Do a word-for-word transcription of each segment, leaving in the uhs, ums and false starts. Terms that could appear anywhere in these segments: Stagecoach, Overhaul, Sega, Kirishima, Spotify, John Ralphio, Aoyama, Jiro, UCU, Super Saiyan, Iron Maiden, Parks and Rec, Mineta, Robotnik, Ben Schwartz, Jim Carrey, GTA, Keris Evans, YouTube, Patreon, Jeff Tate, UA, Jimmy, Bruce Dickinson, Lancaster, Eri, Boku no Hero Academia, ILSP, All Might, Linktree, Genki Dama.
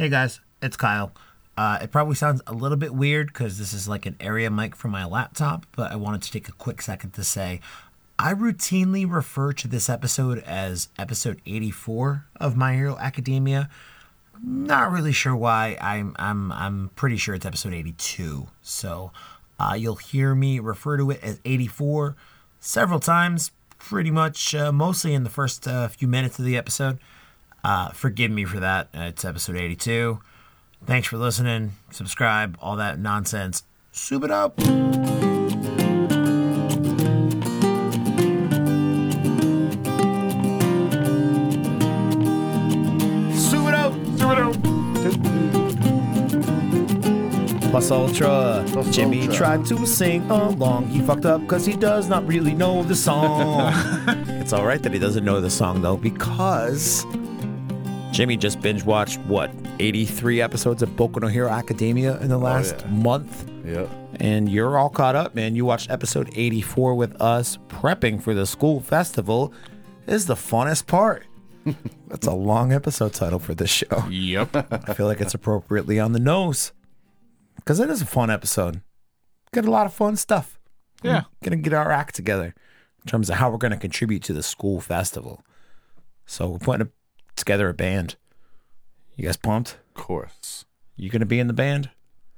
Hey guys, it's Kyle. Uh, it probably sounds a little bit weird because this is like an area mic from my laptop, but I wanted to take a quick second to say I routinely refer to this episode as episode eighty-four of My Hero Academia. Not really sure why. I'm I'm I'm pretty sure it's episode eighty-two. So uh, you'll hear me refer to it as eighty-four several times, pretty much uh, mostly in the first uh, few minutes of the episode. Uh, forgive me for that. Uh, it's episode eighty-two. Thanks for listening. Subscribe. All that nonsense. Soup it up. Soup it up. Soup it up. Plus Ultra. Plus Jimmy Ultra. Tried to sing along. He fucked up because he does not really know the song. It's all right that he doesn't know the song, though, because Jimmy just binge-watched, what, eighty-three episodes of Boku no Hero Academia in the last oh, yeah. month? Yeah. And you're all caught up, man. You watched episode eighty-four with us. Prepping for the school festival is the funnest part. That's a long episode title for this show. Yep. I feel like it's appropriately on the nose because it is a fun episode. Got a lot of fun stuff. Yeah. We're going to get our act together in terms of how we're going to contribute to the school festival. So we're putting a together a band. You guys pumped? Of course. You gonna be in the band?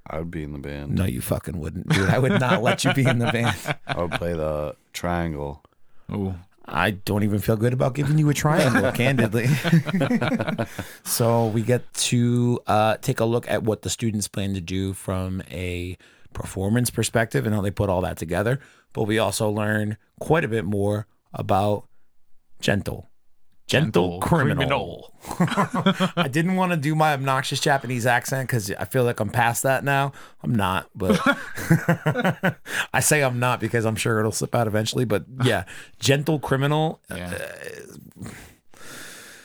I would be in the band. No, you fucking wouldn't, dude. I would not let you be in the band. I would play the triangle. Oh, I don't even feel good about giving you a triangle, candidly. So we get to uh, take a look at what the students plan to do from a performance perspective and how they put all that together. But we also learn quite a bit more about Gentle. Gentle Criminal. criminal. I didn't want to do my obnoxious Japanese accent because I feel like I'm past that now. I'm not, but I say I'm not because I'm sure it'll slip out eventually. But yeah, Gentle Criminal. Yeah. Uh,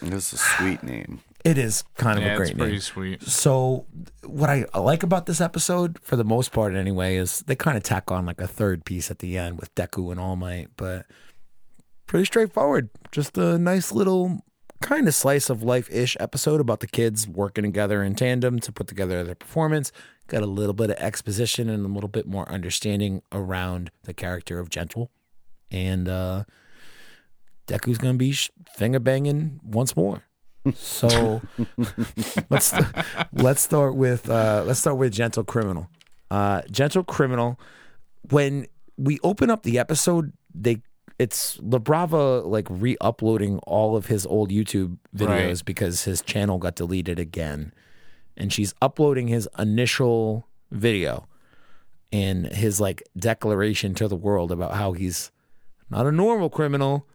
this is a sweet name. It is kind of yeah, a great it's pretty name. Sweet. So what I like about this episode, for the most part anyway, is they kind of tack on like a third piece at the end with Deku and All Might, but pretty straightforward. Just a nice little kind of slice of life-ish episode about the kids working together in tandem to put together their performance. Got a little bit of exposition and a little bit more understanding around the character of Gentle. And uh, Deku's going to be finger-banging once more. So let's let's start with uh, let's start with Gentle Criminal. Uh, Gentle Criminal, when we open up the episode, they It's La Brava like re-uploading all of his old YouTube videos right. because his channel got deleted again. And she's uploading his initial video and his like declaration to the world about how he's not a normal criminal.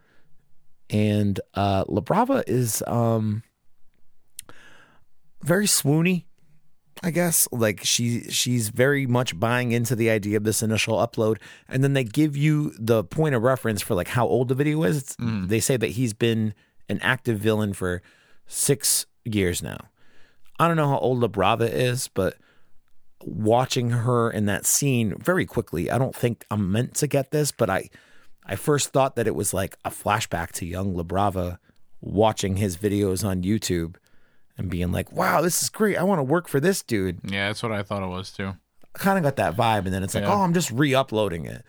And uh, La Brava is um, very swoony, I guess. Like she she's very much buying into the idea of this initial upload, and then they give you the point of reference for like how old the video is. Mm. They say that he's been an active villain for six years now. I don't know how old La Brava is, but watching her in that scene very quickly, I don't think I'm meant to get this, but I I first thought that it was like a flashback to young La Brava watching his videos on YouTube and being like, wow, this is great. I want to work for this dude. Yeah, that's what I thought it was, too. I kind of got that vibe, and then it's like, yeah. oh, I'm just re-uploading it.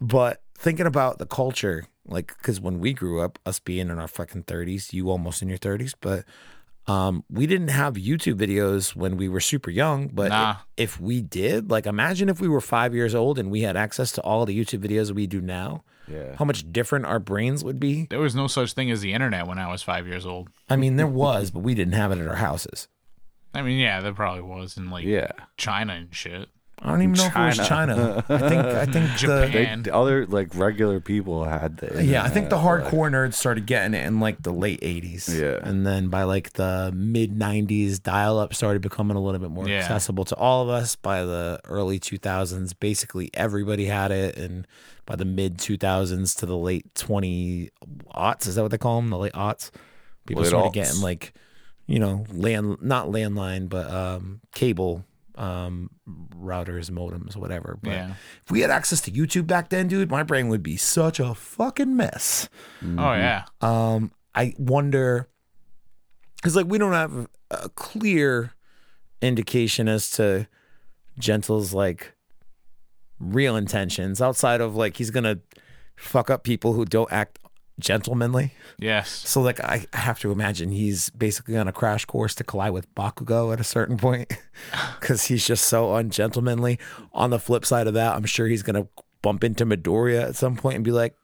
But thinking about the culture, like, because when we grew up, us being in our fucking thirties, you almost in your thirties, but um, we didn't have YouTube videos when we were super young. But nah. if, if we did, like, imagine if we were five years old and we had access to all the YouTube videos we do now. Yeah. How much different our brains would be. There was no such thing as the internet when I was five years old. I mean, there was, but we didn't have it at our houses. I mean, yeah, there probably was in like yeah. China and shit. I don't even know China. if it was China. I think I think Japan. The, they, other like regular people had the internet. Yeah, I think the hardcore nerds started getting it in like the late eighties. Yeah. And then by like the mid nineties, dial-up started becoming a little bit more yeah. accessible to all of us. By the early two thousands, basically everybody had it, and by the mid two thousands to the late twenty aughts, is that what they call them? The late aughts. People late started aughts. getting like, you know, land not landline, but um, cable. Um, routers, modems, whatever. But yeah. if we had access to YouTube back then, dude, my brain would be such a fucking mess. Mm-hmm. Oh yeah. Um, I wonder because like we don't have a clear indication as to Gentle's like real intentions outside of like he's gonna fuck up people who don't act gentlemanly. Yes. So like I have to imagine he's basically on a crash course to collide with Bakugo at a certain point because he's just so ungentlemanly. On the flip side of that, I'm sure he's gonna bump into Midoriya at some point and be like,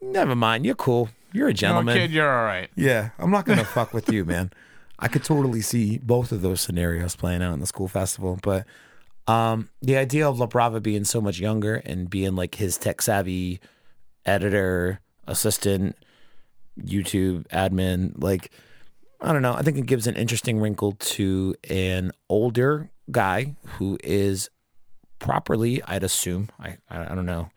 never mind, you're cool, you're a gentleman. No, kid, you're all right. Yeah, I'm not gonna fuck with you, man. I could totally see both of those scenarios playing out in the school festival, but um, the idea of La Brava being so much younger and being like his tech savvy editor, assistant, YouTube admin, like, I don't know. I think it gives an interesting wrinkle to an older guy who is properly, I'd assume, I, I don't know,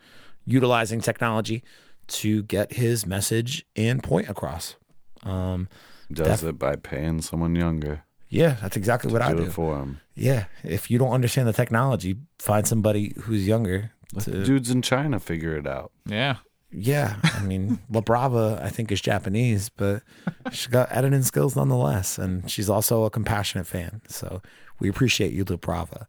utilizing technology to get his message and point across. Um, Does def- it by paying someone younger. Yeah, that's exactly what do I do. It for him. Yeah, if you don't understand the technology, find somebody who's younger. Let to... the dudes in China figure it out. Yeah. Yeah, I mean, La Brava, I think, is Japanese, but she's got editing skills nonetheless, and she's also a compassionate fan, so we appreciate you, La Brava.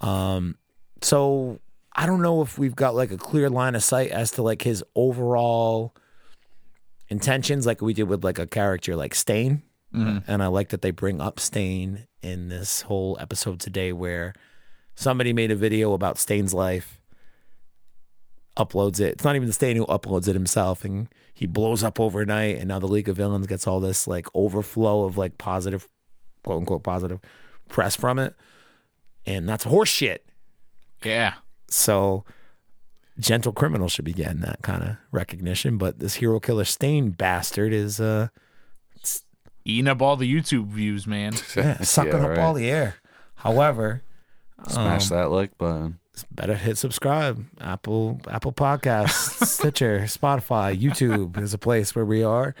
Um, so I don't know if we've got, like, a clear line of sight as to, like, his overall intentions like we did with like a character like Stain. Mm-hmm. And I like that they bring up Stain in this whole episode today where somebody made a video about Stain's life, uploads it. It's not even Stain who uploads it himself, and he blows up overnight, and now the League of Villains gets all this like overflow of like positive, quote unquote positive press from it. And that's horse shit. Yeah. So Gentle Criminal should be getting that kind of recognition, but this hero killer Stain bastard is uh, eating up all the YouTube views, man. Yeah, sucking yeah, right. up all the air. However, smash um, that like button. Better hit subscribe. Apple, Apple Podcasts, Stitcher, Spotify, YouTube is a place where we are.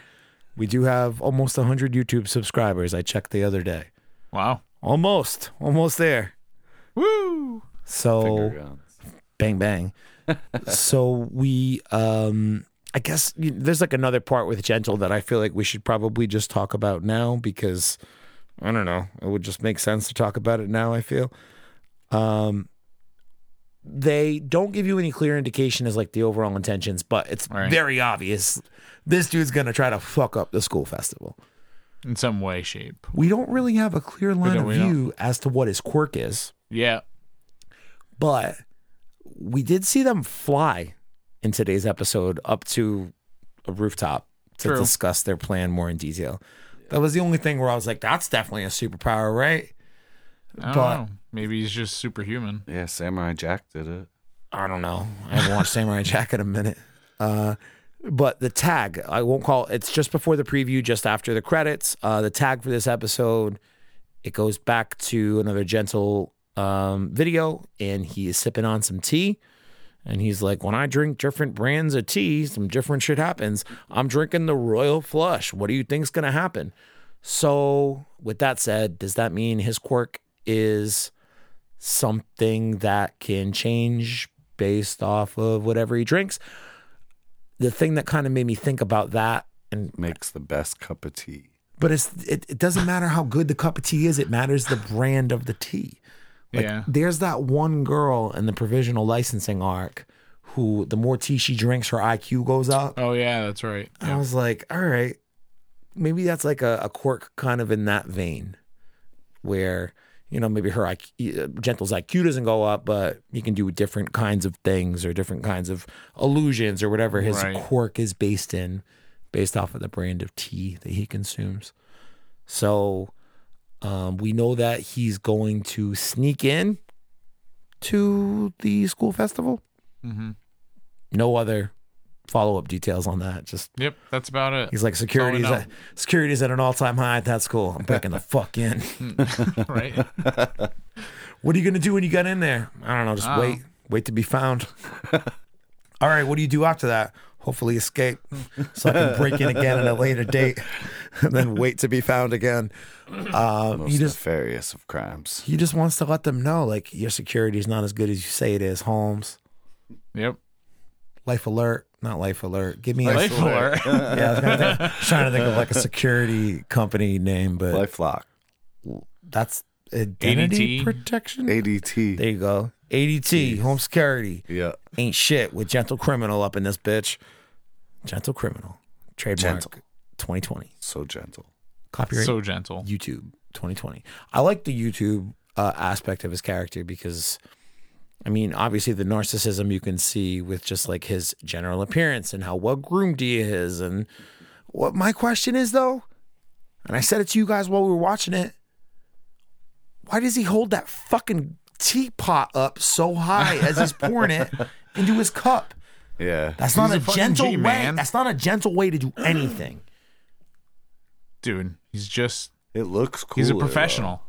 We do have almost one hundred YouTube subscribers. I checked the other day. Wow, almost, almost there. Woo! So, bang bang. So we, um, I guess you know, there's like another part with Gentle that I feel like we should probably just talk about now because, I don't know, it would just make sense to talk about it now, I feel. Um, they don't give you any clear indication as like the overall intentions, but it's right. very obvious. This dude's going to try to fuck up the school festival. In some way, shape. We don't really have a clear line of view as to what his quirk is. Yeah. But we did see them fly in today's episode up to a rooftop to True. discuss their plan more in detail. Yeah. That was the only thing where I was like, that's definitely a superpower, right? I but, don't know. Maybe he's just superhuman. Yeah, Samurai Jack did it. I don't know. I haven't watched Samurai Jack in a minute. Uh, but the tag, I won't call it. It's just before the preview, just after the credits. Uh, the tag for this episode, it goes back to another Gentle Um, video, and he is sipping on some tea, and he's like, when I drink different brands of tea, some different shit happens. I'm drinking the Royal Flush. What do you think's gonna happen? So with that said, does that mean his quirk is something that can change based off of whatever he drinks? The thing that kind of made me think about that and makes the best cup of tea. But it's it, it doesn't matter how good the cup of tea is, it matters the brand of the tea. Like, yeah. There's that one girl in the provisional licensing arc who, the more tea she drinks, her I Q goes up. Oh, yeah, that's right. Yeah. I was like, all right, maybe that's like a, a quirk kind of in that vein where, you know, maybe her I Q, Gentle's I Q doesn't go up, but he can do different kinds of things or different kinds of illusions or whatever his right. quirk is based in, based off of the brand of tea that he consumes. So... Um, we know that he's going to sneak in to the school festival. Mm-hmm. No other follow-up details on that. Just yep, that's about it. He's like, security's at, security's at an all-time high at that school. I'm backing the fuck in. Right? What are you going to do when you get in there? I don't know. Just oh. wait. Wait to be found. All right, what do you do after that? Hopefully escape so I can break in again at a later date and then wait to be found again. Uh, Most he just, nefarious of crimes. He just wants to let them know, like, your security is not as good as you say it is, Holmes. Yep. Life alert. Not Life Alert. Give me Life a Alert. alert. Yeah, I was gonna think, trying to think of like a security company name, but LifeLock. That's identity A D T protection. A D T. There you go. A D T, home security. Yeah. Ain't shit with Gentle Criminal up in this bitch. Gentle Criminal. Trademark gentle. twenty twenty. So gentle. Copyright. So gentle. YouTube twenty twenty. I like the YouTube uh, aspect of his character because, I mean, obviously the narcissism you can see with just like his general appearance and how well groomed he is. And what my question is though, and I said it to you guys while we were watching it, why does he hold that fucking teapot up so high as he's pouring it into his cup? Yeah. That's not a, a gentle G, way. Man. That's not a gentle way to do anything. Dude, he's just... It looks cool. He's a professional.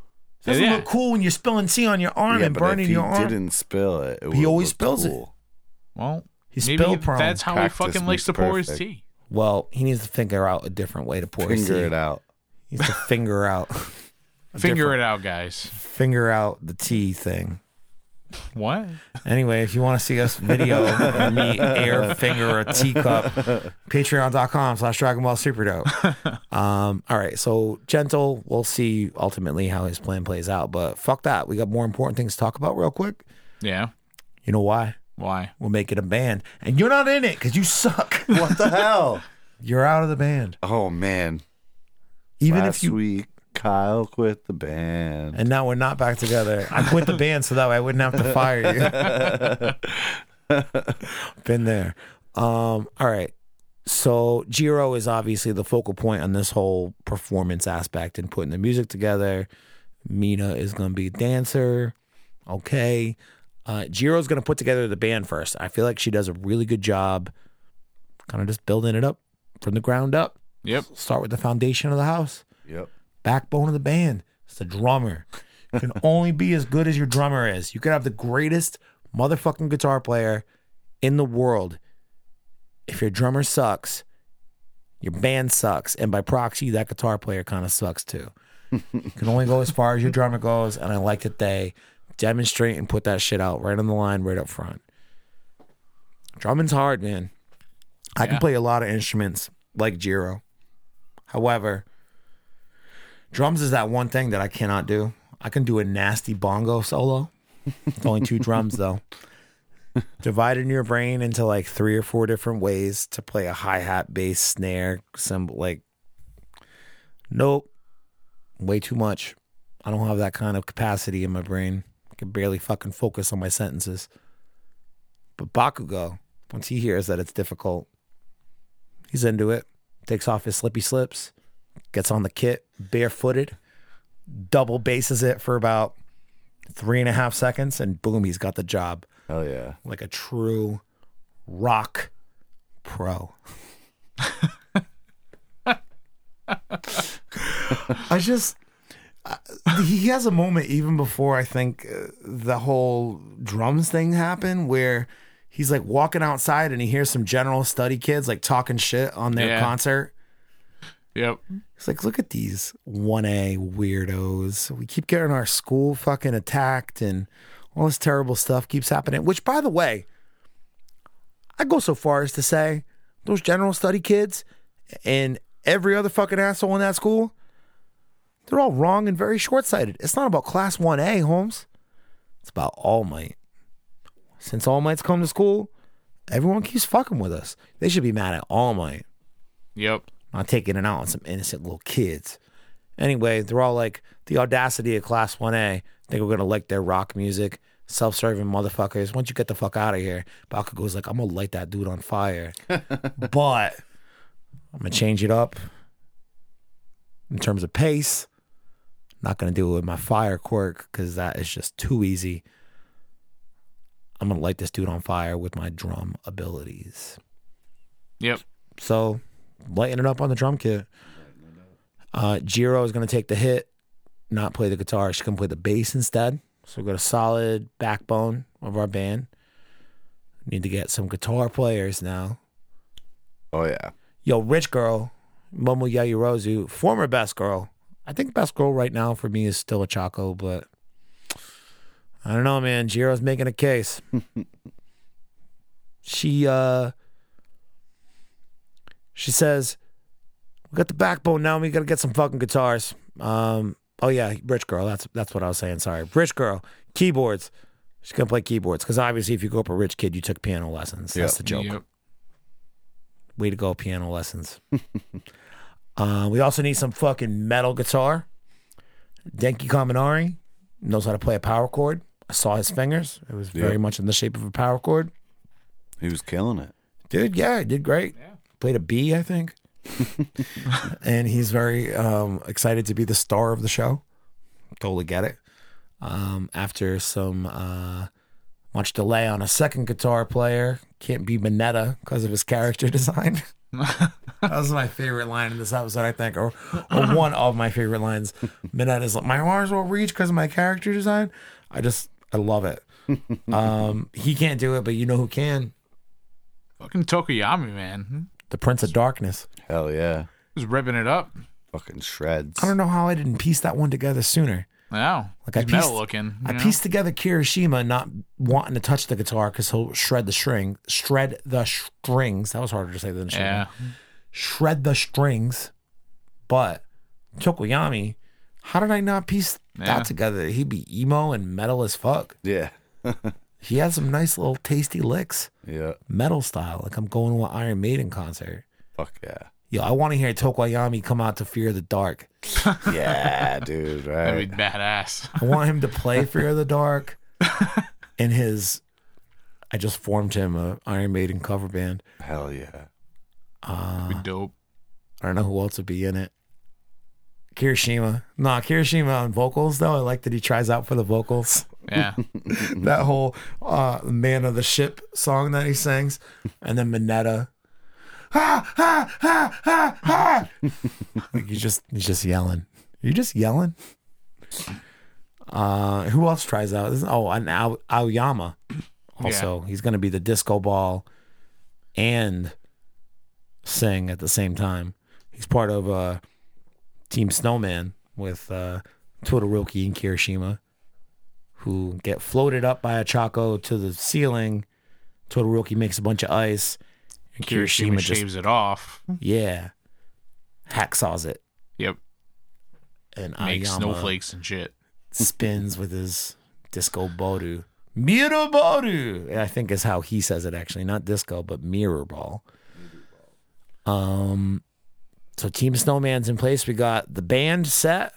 It doesn't yeah. look cool when you're spilling tea on your arm yeah, and burning your arm. He didn't spill it. it he always spills cool. it. Well, he spilled prone. That's how Practice he fucking likes to perfect. pour his tea. Well, he needs to figure out a different way to pour finger his tea. Figure it out. He needs to figure out... Figure it out, guys. Figure out the tea thing. What? Anyway, if you want to see us video me air finger a teacup, patreon.com slash Dragon Ball Super Dope. Um, all right, so gentle. We'll see ultimately how his plan plays out, but fuck that. We got more important things to talk about real quick. Yeah. You know why? Why? We'll make it a band. And you're not in it because you suck. What the hell? You're out of the band. Oh, man. Even Last if you... week. Kyle quit the band. And now we're not back together. I quit the band so that way I wouldn't have to fire you. Been there. Um, all right. So Jiro is obviously the focal point on this whole performance aspect and putting the music together. Mina is going to be a dancer. Okay. Uh, Jiro's going to put together the band first. I feel like she does a really good job kind of just building it up from the ground up. Yep. Start with the foundation of the house. Yep. Backbone of the band. It's the drummer. You can only be as good as your drummer is. You can have the greatest motherfucking guitar player in the world. If your drummer sucks, your band sucks, and by proxy, that guitar player kind of sucks too. You can only go as far as your drummer goes, and I like that they demonstrate and put that shit out right on the line, right up front. Drumming's hard, man. I yeah. can play a lot of instruments like Jiro. However... drums is that one thing that I cannot do. I can do a nasty bongo solo. It's only two drums, though. Dividing your brain into like three or four different ways to play a hi-hat, bass, snare, cymbal, like, nope. Way too much. I don't have that kind of capacity in my brain. I can barely fucking focus on my sentences. But Bakugo, once he hears that it's difficult, he's into it. Takes off his slippy slips. Gets on the kit, barefooted, double basses it for about three and a half seconds, and boom, he's got the job. Oh, yeah. Like a true rock pro. I just, I, he has a moment even before I think uh, the whole drums thing happened where he's like walking outside and he hears some general study kids like talking shit on their yeah. concert. Yep. It's like, look at these one A weirdos. We keep getting our school fucking attacked and all this terrible stuff keeps happening. Which, by the way, I go so far as to say those general study kids and every other fucking asshole in that school, they're all wrong and very short-sighted. It's not about Class one A, Holmes. It's about All Might. Since All Might's come to school, everyone keeps fucking with us. They should be mad at All Might. Yep. Not taking it out on some innocent little kids. Anyway, they're all like, the audacity of Class one A. Think we're going to like their rock music. Self-serving motherfuckers. Once you get the fuck out of here, Bakugo's like, I'm going to light that dude on fire. But I'm going to change it up in terms of pace. Not going to do it with my fire quirk because that is just too easy. I'm going to light this dude on fire with my drum abilities. Yep. So... lighten it up on the drum kit. Uh, Jiro is going to take the hit, not play the guitar. She's going to play the bass instead. So we've got a solid backbone of our band. Need to get some guitar players now. Oh, yeah. Yo, rich girl, Momo Yaoyorozu, former best girl. I think best girl right now for me is still a Choco, but I don't know, man. Jiro's making a case. she, uh... She says, we got the backbone now, we got to get some fucking guitars. Um, oh, yeah, rich girl. That's that's what I was saying. Sorry. Rich girl. Keyboards. She's going to play keyboards. Because obviously, if you grow up a rich kid, you took piano lessons. Yep. That's the joke. Yep. Way to go, piano lessons. uh, we also need some fucking metal guitar. Denki Kaminari knows how to play a power chord. I saw his fingers. It was very yep. much in the shape of a power chord. He was killing it. Dude, yeah, he did great. Yeah. Played a B, I think. And he's very um, excited to be the star of the show. Totally get it. Um, after some uh, much delay on a second guitar player, can't be Mineta because of his character design. That was my favorite line in this episode, I think, or, or one of my favorite lines. Mineta's like, my arms won't reach because of my character design. I just, I love it. Um, he can't do it, but you know who can? Fucking Tokoyami, man. The Prince of Darkness. Hell yeah. He was ripping it up. Fucking shreds. I don't know how I didn't piece that one together sooner. Wow. Like He's I pieced, metal looking. I know? pieced together Kirishima not wanting to touch the guitar because he'll shred the string. Shred the strings. That was harder to say than shred. Yeah. Shred the strings. But Tokoyami, how did I not piece yeah. that together? He'd be emo and metal as fuck. Yeah. He has some nice little tasty licks. Yeah. Metal style. Like I'm going to an Iron Maiden concert. Fuck yeah. Yo, I want to hear Tokoyami come out to Fear the Dark. Yeah, dude, right? That'd be badass. I want him to play Fear the Dark in his, I just formed him a Iron Maiden cover band. Hell yeah. Uh, That'd be dope. I don't know who else would be in it. Kirishima. Nah, Kirishima on vocals, though. I like that he tries out for the vocals. Yeah. That whole uh, Man of the Ship song that he sings. And then Mineta. Ha, ha, ha, ha, ha. Like he's just, he's just yelling. You're just yelling. Uh, who else tries out? Oh, and Aoyama. Also, yeah. He's going to be the disco ball and sing at the same time. He's part of uh, Team Snowman with uh, Todoroki and Kirishima, who get floated up by a Chaco to the ceiling. Todoroki makes a bunch of ice. And Kirishima, Kirishima shaves just, it off. Yeah. Hacksaws it. Yep. And makes Aoyama snowflakes and shit. Spins with his disco boru. Mirror boru! I think is how he says it, actually. Not disco, but mirror ball. Um, so Team Snowman's in place. We got the band set.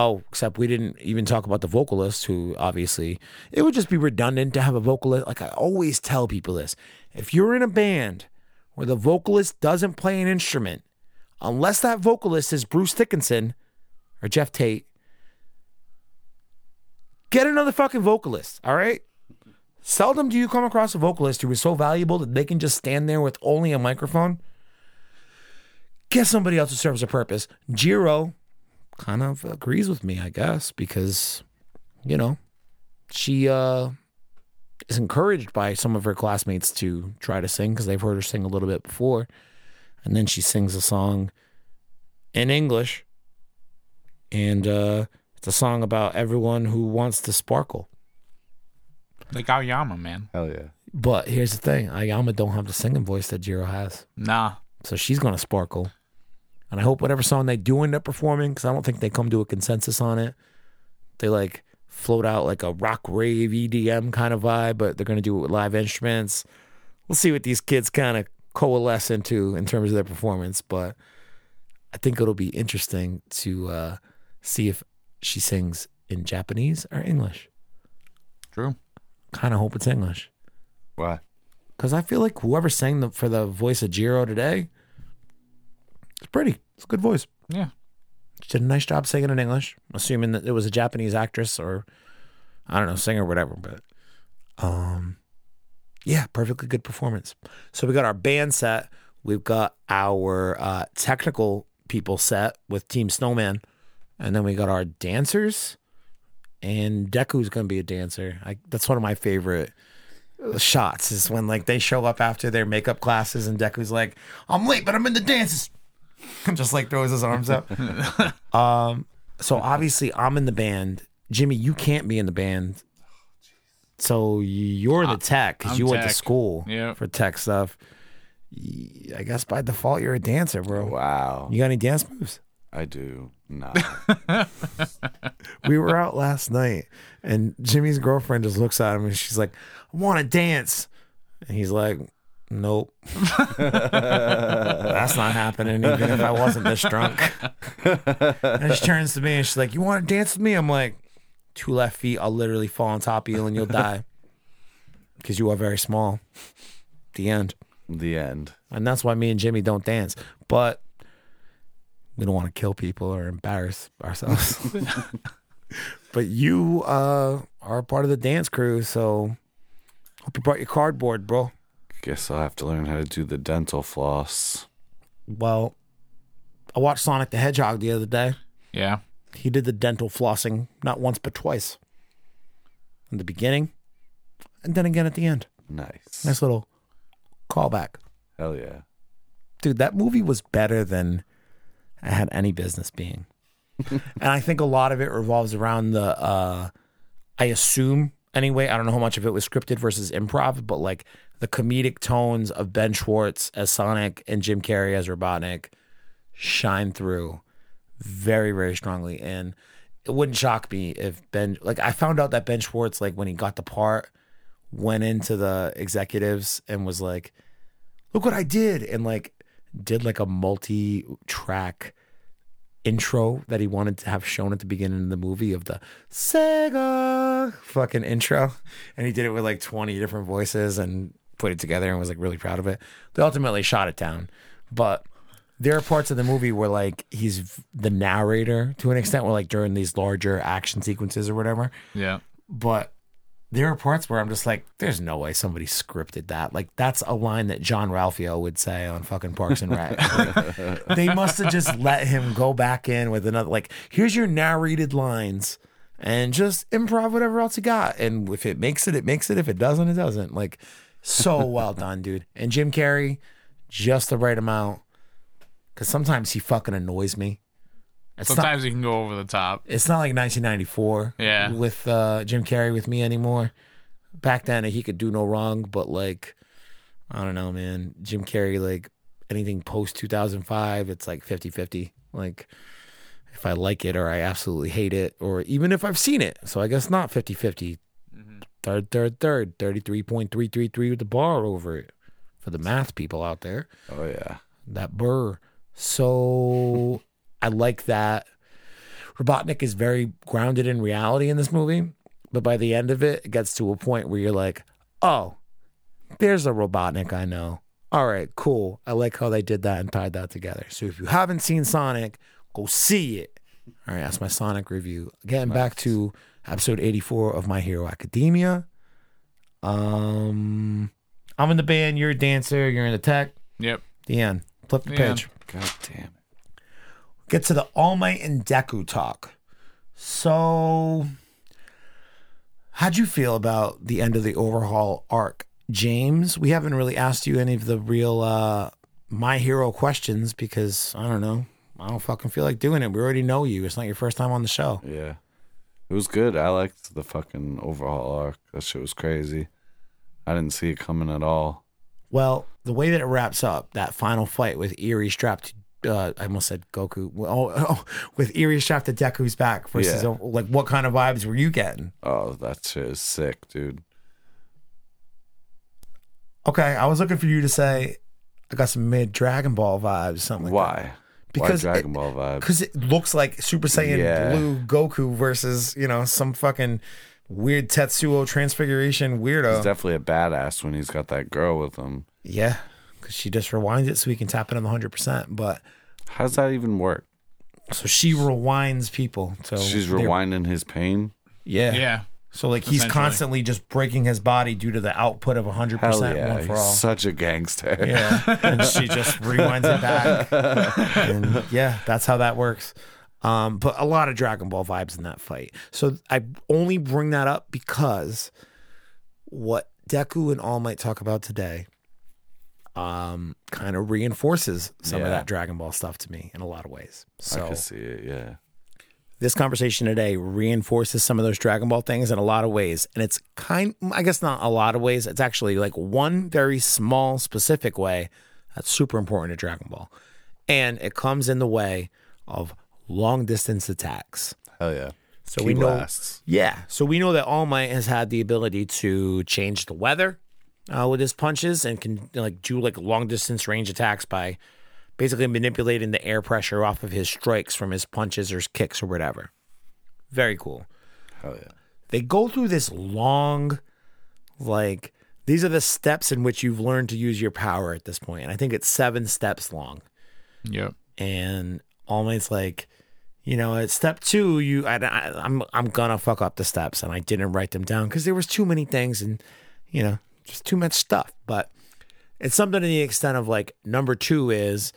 Oh, except we didn't even talk about the vocalist, who obviously, it would just be redundant to have a vocalist. Like I always tell people this. If you're in a band where the vocalist doesn't play an instrument, unless that vocalist is Bruce Dickinson or Jeff Tate, get another fucking vocalist, all right? Seldom do you come across a vocalist who is so valuable that they can just stand there with only a microphone. Get somebody else who serves a purpose. Jiro kind of agrees with me, I guess, because, you know, she uh, is encouraged by some of her classmates to try to sing because they've heard her sing a little bit before. And then she sings a song in English. And uh, it's a song about everyone who wants to sparkle. Like Aoyama, man. Hell yeah. But here's the thing. Aoyama don't have the singing voice that Jiro has. Nah. So she's going to sparkle. And I hope whatever song they do end up performing, because I don't think they come to a consensus on it. They like float out like a rock rave E D M kind of vibe, but they're going to do it with live instruments. We'll see what these kids kind of coalesce into in terms of their performance. But I think it'll be interesting to uh, see if she sings in Japanese or English. True. Kind of hope it's English. Why? Because I feel like whoever sang the, for the voice of Jiro today... It's pretty. It's a good voice. Yeah. She did a nice job singing in English, assuming that it was a Japanese actress or, I don't know, singer or whatever. But, um, yeah, perfectly good performance. So we got our band set. We've got our uh, technical people set with Team Snowman. And then we got our dancers. And Deku's going to be a dancer. I, that's one of my favorite shots is when, like, they show up after their makeup classes and Deku's like, I'm late, but I'm in the dances. Just like throws his arms up. um, so obviously I'm in the band. Jimmy, you can't be in the band. So you're the tech because you tech. went to school yep. for tech stuff. I guess by default you're a dancer, bro. Wow. You got any dance moves? I do not. We were out last night, and Jimmy's girlfriend just looks at him, and she's like, I want to dance. And he's like, nope. That's not happening, even if I wasn't this drunk. And she turns to me, and she's like, you want to dance with me? I'm like, two left feet, I'll literally fall on top of you, and you'll die. Because you are very small. The end. The end. And that's why me and Jimmy don't dance. But we don't want to kill people or embarrass ourselves. But you uh, are part of the dance crew, so hope you brought your cardboard, bro. Guess I'll have to learn how to do the dental floss. Well, I watched Sonic the Hedgehog the other day. Yeah. He did the dental flossing not once but twice. In the beginning, and then again at the end. Nice. Nice little callback. Hell yeah. Dude, that movie was better than I had any business being. And I think a lot of it revolves around the, uh, I assume, anyway, I don't know how much of it was scripted versus improv, but like the comedic tones of Ben Schwartz as Sonic and Jim Carrey as Robotnik shine through very, very strongly. And it wouldn't shock me if Ben, like I found out that Ben Schwartz, like when he got the part, went into the executives and was like, look what I did. And like, did like a multi-track intro that he wanted to have shown at the beginning of the movie of the Sega fucking intro. And he did it with like twenty different voices and put it together and was like really proud of it. They ultimately shot it down. But there are parts of the movie where like he's the narrator to an extent where like during these larger action sequences or whatever. Yeah. But there are parts where I'm just like, there's no way somebody scripted that. Like, that's a line that John Ralphio would say on fucking Parks and Rec. Like, they must have just let him go back in with another, like, here's your narrated lines and just improv whatever else you got. And if it makes it, it makes it. If it doesn't, it doesn't. Like, so well done, dude. And Jim Carrey, just the right amount. Because sometimes he fucking annoys me. It's Sometimes not, he can go over the top. It's not like nineteen ninety-four yeah. with uh, Jim Carrey with me anymore. Back then, he could do no wrong, but like, I don't know, man. Jim Carrey, like anything post two thousand five, it's like fifty-fifty. Like, if I like it or I absolutely hate it, or even if I've seen it. So I guess not fifty-fifty. Mm-hmm. Third, third, third. thirty-three point three three three with the bar over it for the math people out there. Oh, yeah. That burr. So I like that Robotnik is very grounded in reality in this movie, but by the end of it, it gets to a point where you're like, oh, there's a Robotnik I know. All right, cool. I like how they did that and tied that together. So if you haven't seen Sonic, go see it. All right, that's my Sonic review. Getting back to episode eighty-four of My Hero Academia. Um, I'm in the band. You're a dancer. You're in the tech. Yep. The end. Flip the page. God damn it. Get to the All Might and Deku talk. So, how'd you feel about the end of the Overhaul arc? James, we haven't really asked you any of the real uh, My Hero questions because, I don't know, I don't fucking feel like doing it. We already know you. It's not your first time on the show. Yeah. It was good. I liked the fucking Overhaul arc. That shit was crazy. I didn't see it coming at all. Well, the way that it wraps up, that final fight with Eri strapped to Uh, I almost said Goku. Oh, oh, with Eri strapped to Deku's back versus yeah. like, what kind of vibes were you getting? Oh, that shit is sick, dude. Okay, I was looking for you to say I got some mid Dragon Ball vibes, something like Why? that. Why? Because Why Dragon it, Ball vibes? Because it looks like Super Saiyan yeah. Blue Goku versus you know some fucking weird Tetsuo Transfiguration weirdo. He's definitely a badass when he's got that girl with him. Yeah. She just rewinds it so we can tap it on the one hundred percent. But how does that even work? So she rewinds people. So she's rewinding his pain? Yeah. Yeah. So like he's constantly just breaking his body due to the output of one hundred percent. Hell yeah. One for all. He's such a gangster. Yeah. And she just rewinds it back. And yeah, that's how that works. Um, but a lot of Dragon Ball vibes in that fight. So I only bring that up because what Deku and All Might talk about today Um, kind of reinforces some yeah. of that Dragon Ball stuff to me in a lot of ways. So I can see it, yeah. This conversation today reinforces some of those Dragon Ball things in a lot of ways. And it's kind, I guess not a lot of ways. It's actually like one very small specific way That's super important to Dragon Ball. And it comes in the way of long distance attacks. Hell yeah. So we know, yeah. So we know that All Might has had the ability to change the weather uh, with his punches and can like do like long distance range attacks by basically manipulating the air pressure off of his strikes from his punches or his kicks or whatever. Very cool. Hell yeah. They go through this long, like, these are the steps in which you've learned to use your power at this point. And I think it's seven steps long. Yeah. And All Might's like, you know, at step two, you, I, I, I'm, I'm gonna fuck up the steps, and I didn't write them down because there was too many things, and you know, just too much stuff. But it's something to the extent of like number two is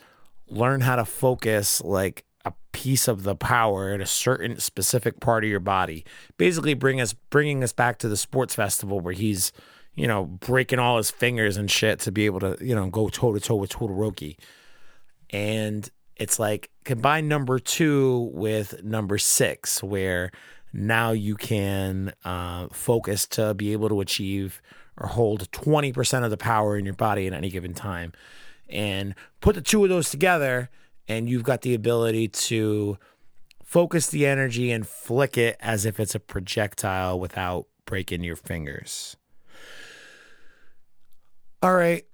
learn how to focus like a piece of the power at a certain specific part of your body. Basically, bring us bringing us back to the sports festival where he's, you know, breaking all his fingers and shit to be able to, you know, go toe to toe with Todoroki, and. It's like combine number two with number six, where now you can uh, focus to be able to achieve or hold twenty percent of the power in your body at any given time. And put the two of those together, and you've got the ability to focus the energy and flick it as if it's a projectile without breaking your fingers. All right.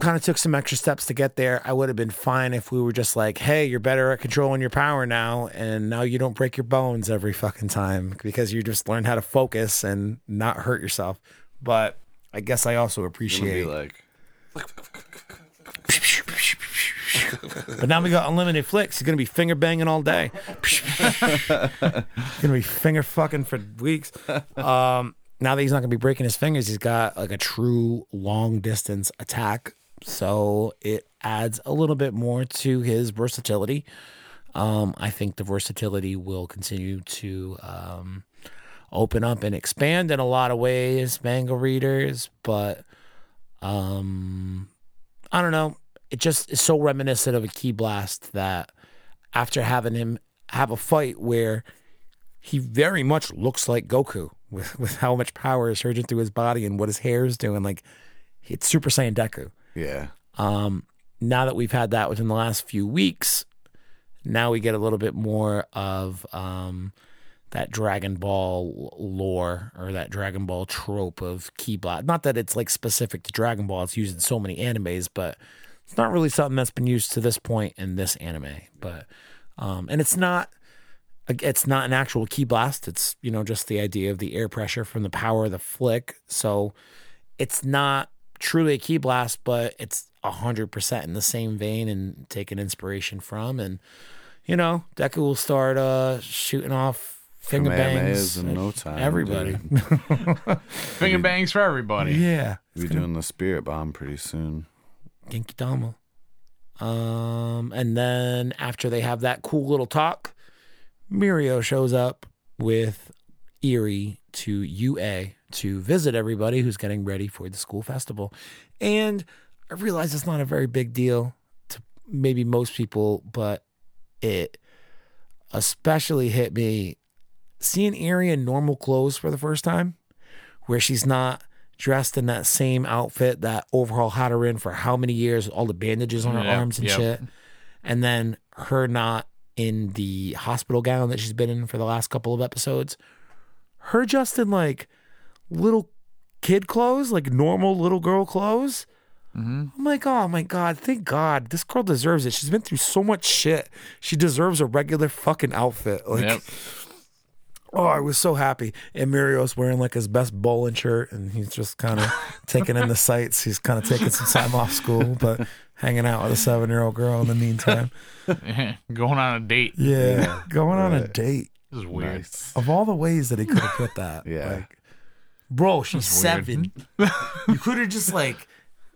Kind of took some extra steps to get there. I would have been fine if we were just like, hey, you're better at controlling your power now, and now you don't break your bones every fucking time because you just learned how to focus and not hurt yourself. But I guess I also appreciate it. Like... But now we got unlimited flicks. It's going to be finger banging all day. It's going to be finger fucking for weeks. Um, now that he's not going to be breaking his fingers, he's got like a true long distance attack. So it adds a little bit more to his versatility. Um, I think the versatility will continue to um, open up and expand in a lot of ways, manga readers. But um, I don't know. It just is so reminiscent of a Ki Blast that after having him have a fight where he very much looks like Goku with, with how much power is surging through his body and what his hair is doing, like it's Super Saiyan Deku. Yeah. Um, now that we've had that within the last few weeks, now we get a little bit more of um, that Dragon Ball lore or that Dragon Ball trope of Ki Blast. Not that it's like specific to Dragon Ball. It's used in so many animes, but it's not really something that's been used to this point in this anime. But um, and it's not it's not an actual Ki Blast. It's, you know, just the idea of the air pressure from the power of the flick. So it's not truly a Ki Blast, but it's one hundred percent in the same vein and taking inspiration from. And, you know, Deku will start uh, shooting off finger bangs. In no time, everybody. Finger bangs for everybody. Yeah. We'll be gonna... doing the Spirit Bomb pretty soon. Genki Dama. Um, and then after they have that cool little talk, Mirio shows up with Eri to U A to visit everybody who's getting ready for the school festival. And I realize it's not a very big deal to maybe most people, but it especially hit me seeing Eri in normal clothes for the first time, where she's not dressed in that same outfit that Overhaul had her in for how many years, with all the bandages on her yeah, arms and yeah. shit. And then her not in the hospital gown that she's been in for the last couple of episodes. Her just in like little kid clothes, like normal little girl clothes. Mm-hmm. I'm like, oh my God, thank God. This girl deserves it. She's been through so much shit. She deserves a regular fucking outfit. Like, yep. Oh, I was so happy. And Mirio's wearing like his best bowling shirt, and he's just kind of taking in the sights. He's kind of taking some time off school, but hanging out with a seven-year-old girl in the meantime. Going on a date. Yeah, yeah. Going on right. a date. This is weird. Nice. Of all the ways that he could have put that. Yeah. Like, bro, she's seven. You could have just like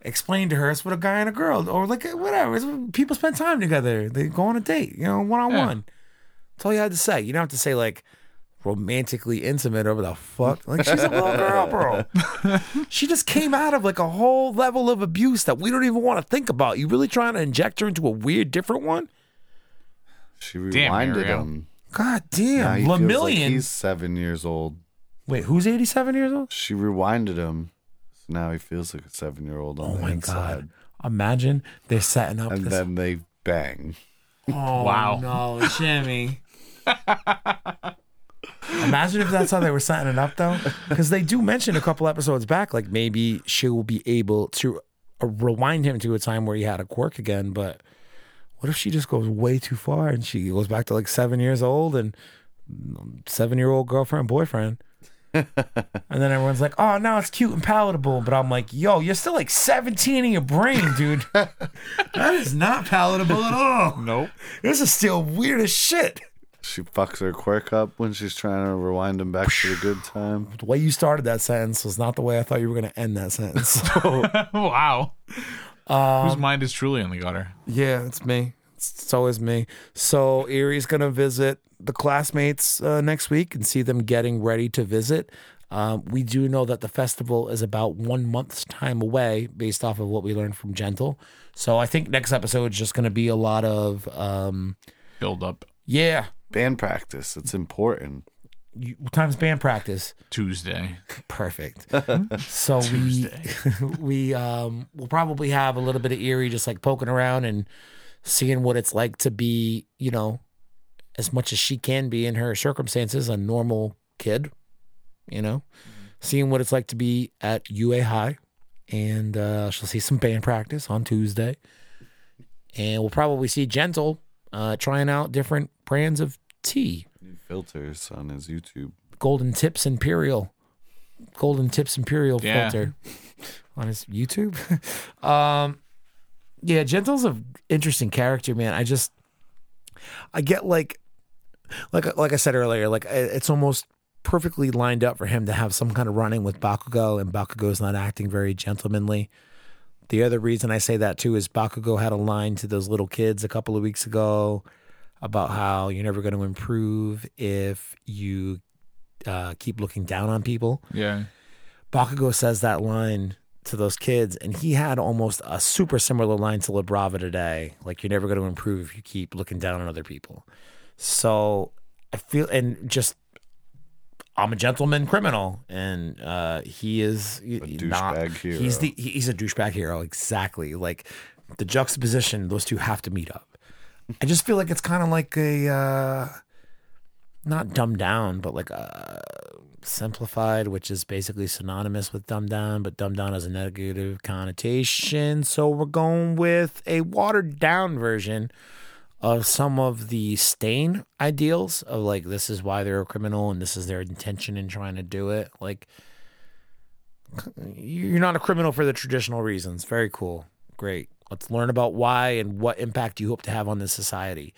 explained to her it's with a guy and a girl, or like whatever. It's, people spend time together. They go on a date, you know, one-on-one. Yeah. That's all you had to say. You don't have to say like romantically intimate over the fuck. Like, she's a little girl, bro. She just came out of like a whole level of abuse that we don't even want to think about. You really trying to inject her into a weird, different one? She reminded damn, him. God damn. Lamillion. Like he's seven years old. Wait, who's eighty-seven years old? She rewinded him. So now he feels like a seven-year-old on oh the inside. Oh, my God. Imagine they're setting up and this... then they bang. Oh, wow. No, Jimmy. Imagine if that's how they were setting it up, though. Because they do mention a couple episodes back, like maybe she will be able to rewind him to a time where he had a quirk again. But what if she just goes way too far and she goes back to like seven years old and seven-year-old girlfriend, boyfriend? And then everyone's like, oh, now it's cute and palatable. But I'm like, yo, you're still like seventeen in your brain, dude. That is not palatable at all. Nope. This is still weird as shit. She fucks her quirk up when she's trying to rewind him back to the good time. The way you started that sentence was not the way I thought you were going to end that sentence. So, wow. Um, Whose mind is truly in the gutter? Yeah, it's me. It's, it's always me. So Eri's going to visit the classmates uh, next week and see them getting ready to visit. Um, we do know that the festival is about one month's time away based off of what we learned from Gentle. So I think next episode is just going to be a lot of... Um, build up. Yeah. Band practice. It's important. You, what time's band practice? Tuesday. Perfect. So Tuesday. we we um we'll probably have a little bit of Eri just like poking around and seeing what it's like to be, you know, as much as she can be in her circumstances, a normal kid, you know, seeing what it's like to be at U A High, and uh, she'll see some band practice on Tuesday, and we'll probably see Gentle uh, trying out different brands of tea. New filters on his YouTube. Golden Tips Imperial. Golden Tips Imperial yeah. filter on his YouTube. um, yeah, Gentle's an interesting character, man. I just, I get like, like, like I said earlier, like it's almost perfectly lined up for him to have some kind of running with Bakugo, and Bakugo's not acting very gentlemanly. The other reason I say that too is Bakugo had a line to those little kids a couple of weeks ago about how you're never going to improve if you uh, keep looking down on people. Yeah. Bakugo says that line to those kids, and he had almost a super similar line to La Brava today. Like, you're never going to improve if you keep looking down on other people. So I feel, and just, I'm a gentleman criminal, and uh, he is a douchebag hero. He's the he's a douchebag hero, exactly. Like, the juxtaposition, those two have to meet up. I just feel like it's kind of like a, uh, not dumbed down, but like uh, simplified, which is basically synonymous with dumbed down, but dumbed down has a negative connotation. So we're going with a watered down version of some of the Stain ideals of like, this is why they're a criminal and this is their intention in trying to do it. Like, you're not a criminal for the traditional reasons. Very cool. Great. Let's learn about why and what impact you hope to have on this society.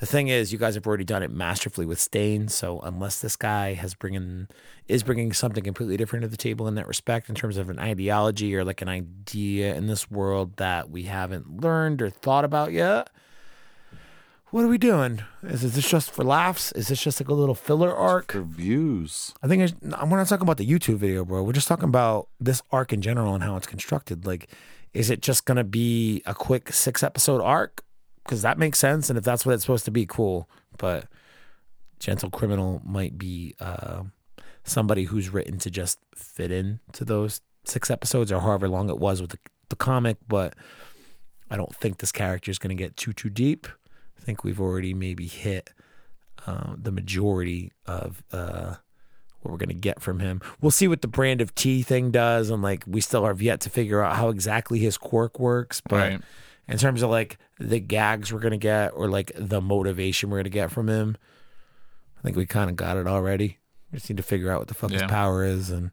The thing is, you guys have already done it masterfully with Stain, so unless this guy has bringing, is bringing something completely different to the table in that respect in terms of an ideology or like an idea in this world that we haven't learned or thought about yet, what are we doing? Is, is this just for laughs? Is this just like a little filler arc? It's for views. I think I, we're not talking about the YouTube video, bro. We're just talking about this arc in general and how it's constructed. Like, is it just going to be a quick six-episode arc? Because that makes sense, and if that's what it's supposed to be, cool. But Gentle Criminal might be uh, somebody who's written to just fit in to those six episodes or however long it was with the, the comic, but I don't think this character is going to get too, too deep. I think we've already maybe hit uh, the majority of... Uh, what we're going to get from him. We'll see what the brand of tea thing does, and like we still have yet to figure out how exactly his quirk works, but right. In terms of like the gags we're going to get or like the motivation we're going to get from him, I think we kind of got it already. We just need to figure out what the fuck yeah. his power is and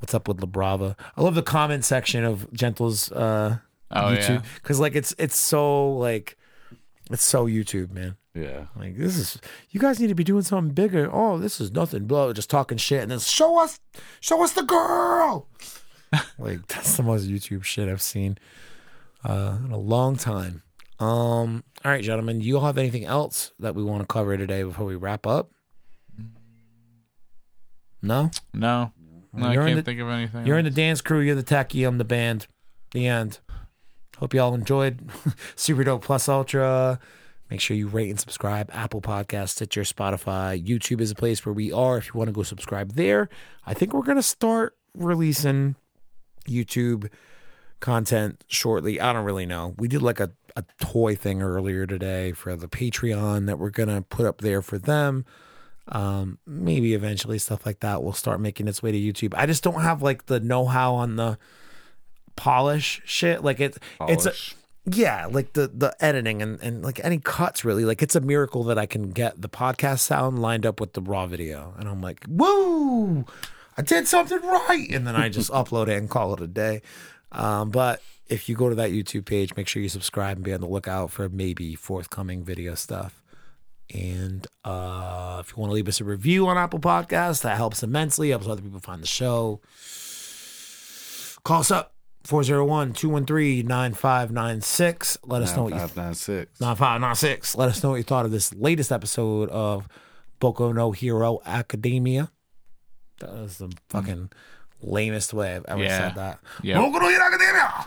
what's up with La Brava. I love the comment section of Gentle's uh, oh, YouTube because yeah. like it's it's so like it's so YouTube, man. Yeah. Like, this is, you guys need to be doing something bigger. Oh, this is nothing. Blah, just talking shit. And then show us, show us the girl. Like, that's the most YouTube shit I've seen uh, in a long time. Um, all right, gentlemen, do you all have anything else that we want to cover today before we wrap up? No? No. No, I can't think of anything. You're in the dance crew. You're the techie. I'm the band. The end. Hope you all enjoyed Super Dope Plus Ultra. Make sure you rate and subscribe. Apple Podcasts, Stitcher, Spotify. YouTube is a place where we are if you want to go subscribe there. I think we're going to start releasing YouTube content shortly. I don't really know. We did like a, a toy thing earlier today for the Patreon that we're going to put up there for them. Um, maybe eventually stuff like that will start making its way to YouTube. I just don't have like the know-how on the polish shit. Like it, polish. it's a, yeah, like the, the editing and, and like any cuts really. Like it's a miracle that I can get the podcast sound lined up with the raw video. And I'm like, woo, I did something right. And then I just upload it and call it a day. Um, but if you go to that YouTube page, make sure you subscribe and be on the lookout for maybe forthcoming video stuff. And uh, if you want to leave us a review on Apple Podcasts, that helps immensely. Helps other people find the show. Call us up. four oh one, two one three, nine five nine six. Let us know what you th- nine five nine six. Let us know what you thought of this latest episode of Boku no Hero Academia. That was the fucking mm-hmm. lamest way I've ever yeah. said that. Yep. Boku no Hero Academia.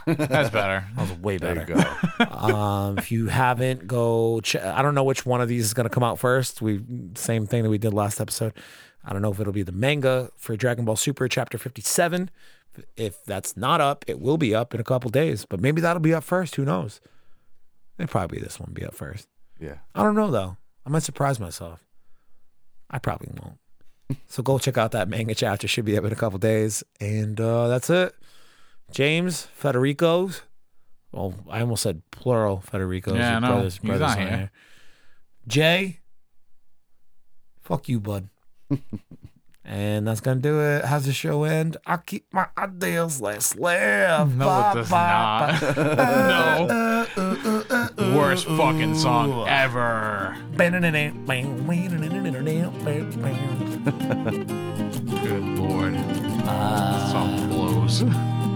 That's better. That was way better. There you go. um, if you haven't, go ch- I don't know which one of these is going to come out first. We same thing that we did last episode. I don't know if it'll be the manga for Dragon Ball Super Chapter fifty-seven. If that's not up, it will be up in a couple days, but maybe that'll be up first. Who knows? It'll probably be this one be up first. Yeah. I don't know though. I might surprise myself. I probably won't. So go check out that manga chapter. Should be up in a couple days. And uh, that's it. James, Federico's. Well, I almost said plural Federico's. Yeah, no, brothers, he's brothers not here. here. Jay, fuck you, bud. And that's going to do it. How's the show end? I keep my ideas last laugh. No, bye, it does bye, not. Bye. No. Uh, uh, uh, uh, uh, Worst fucking song ever. Good Lord. Uh, this song blows.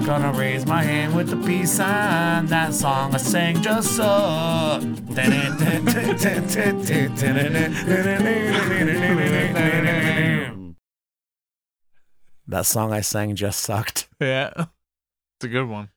Gonna raise my hand with the peace sign. That song I sang just so. That song I sang just sucked. Yeah. It's a good one.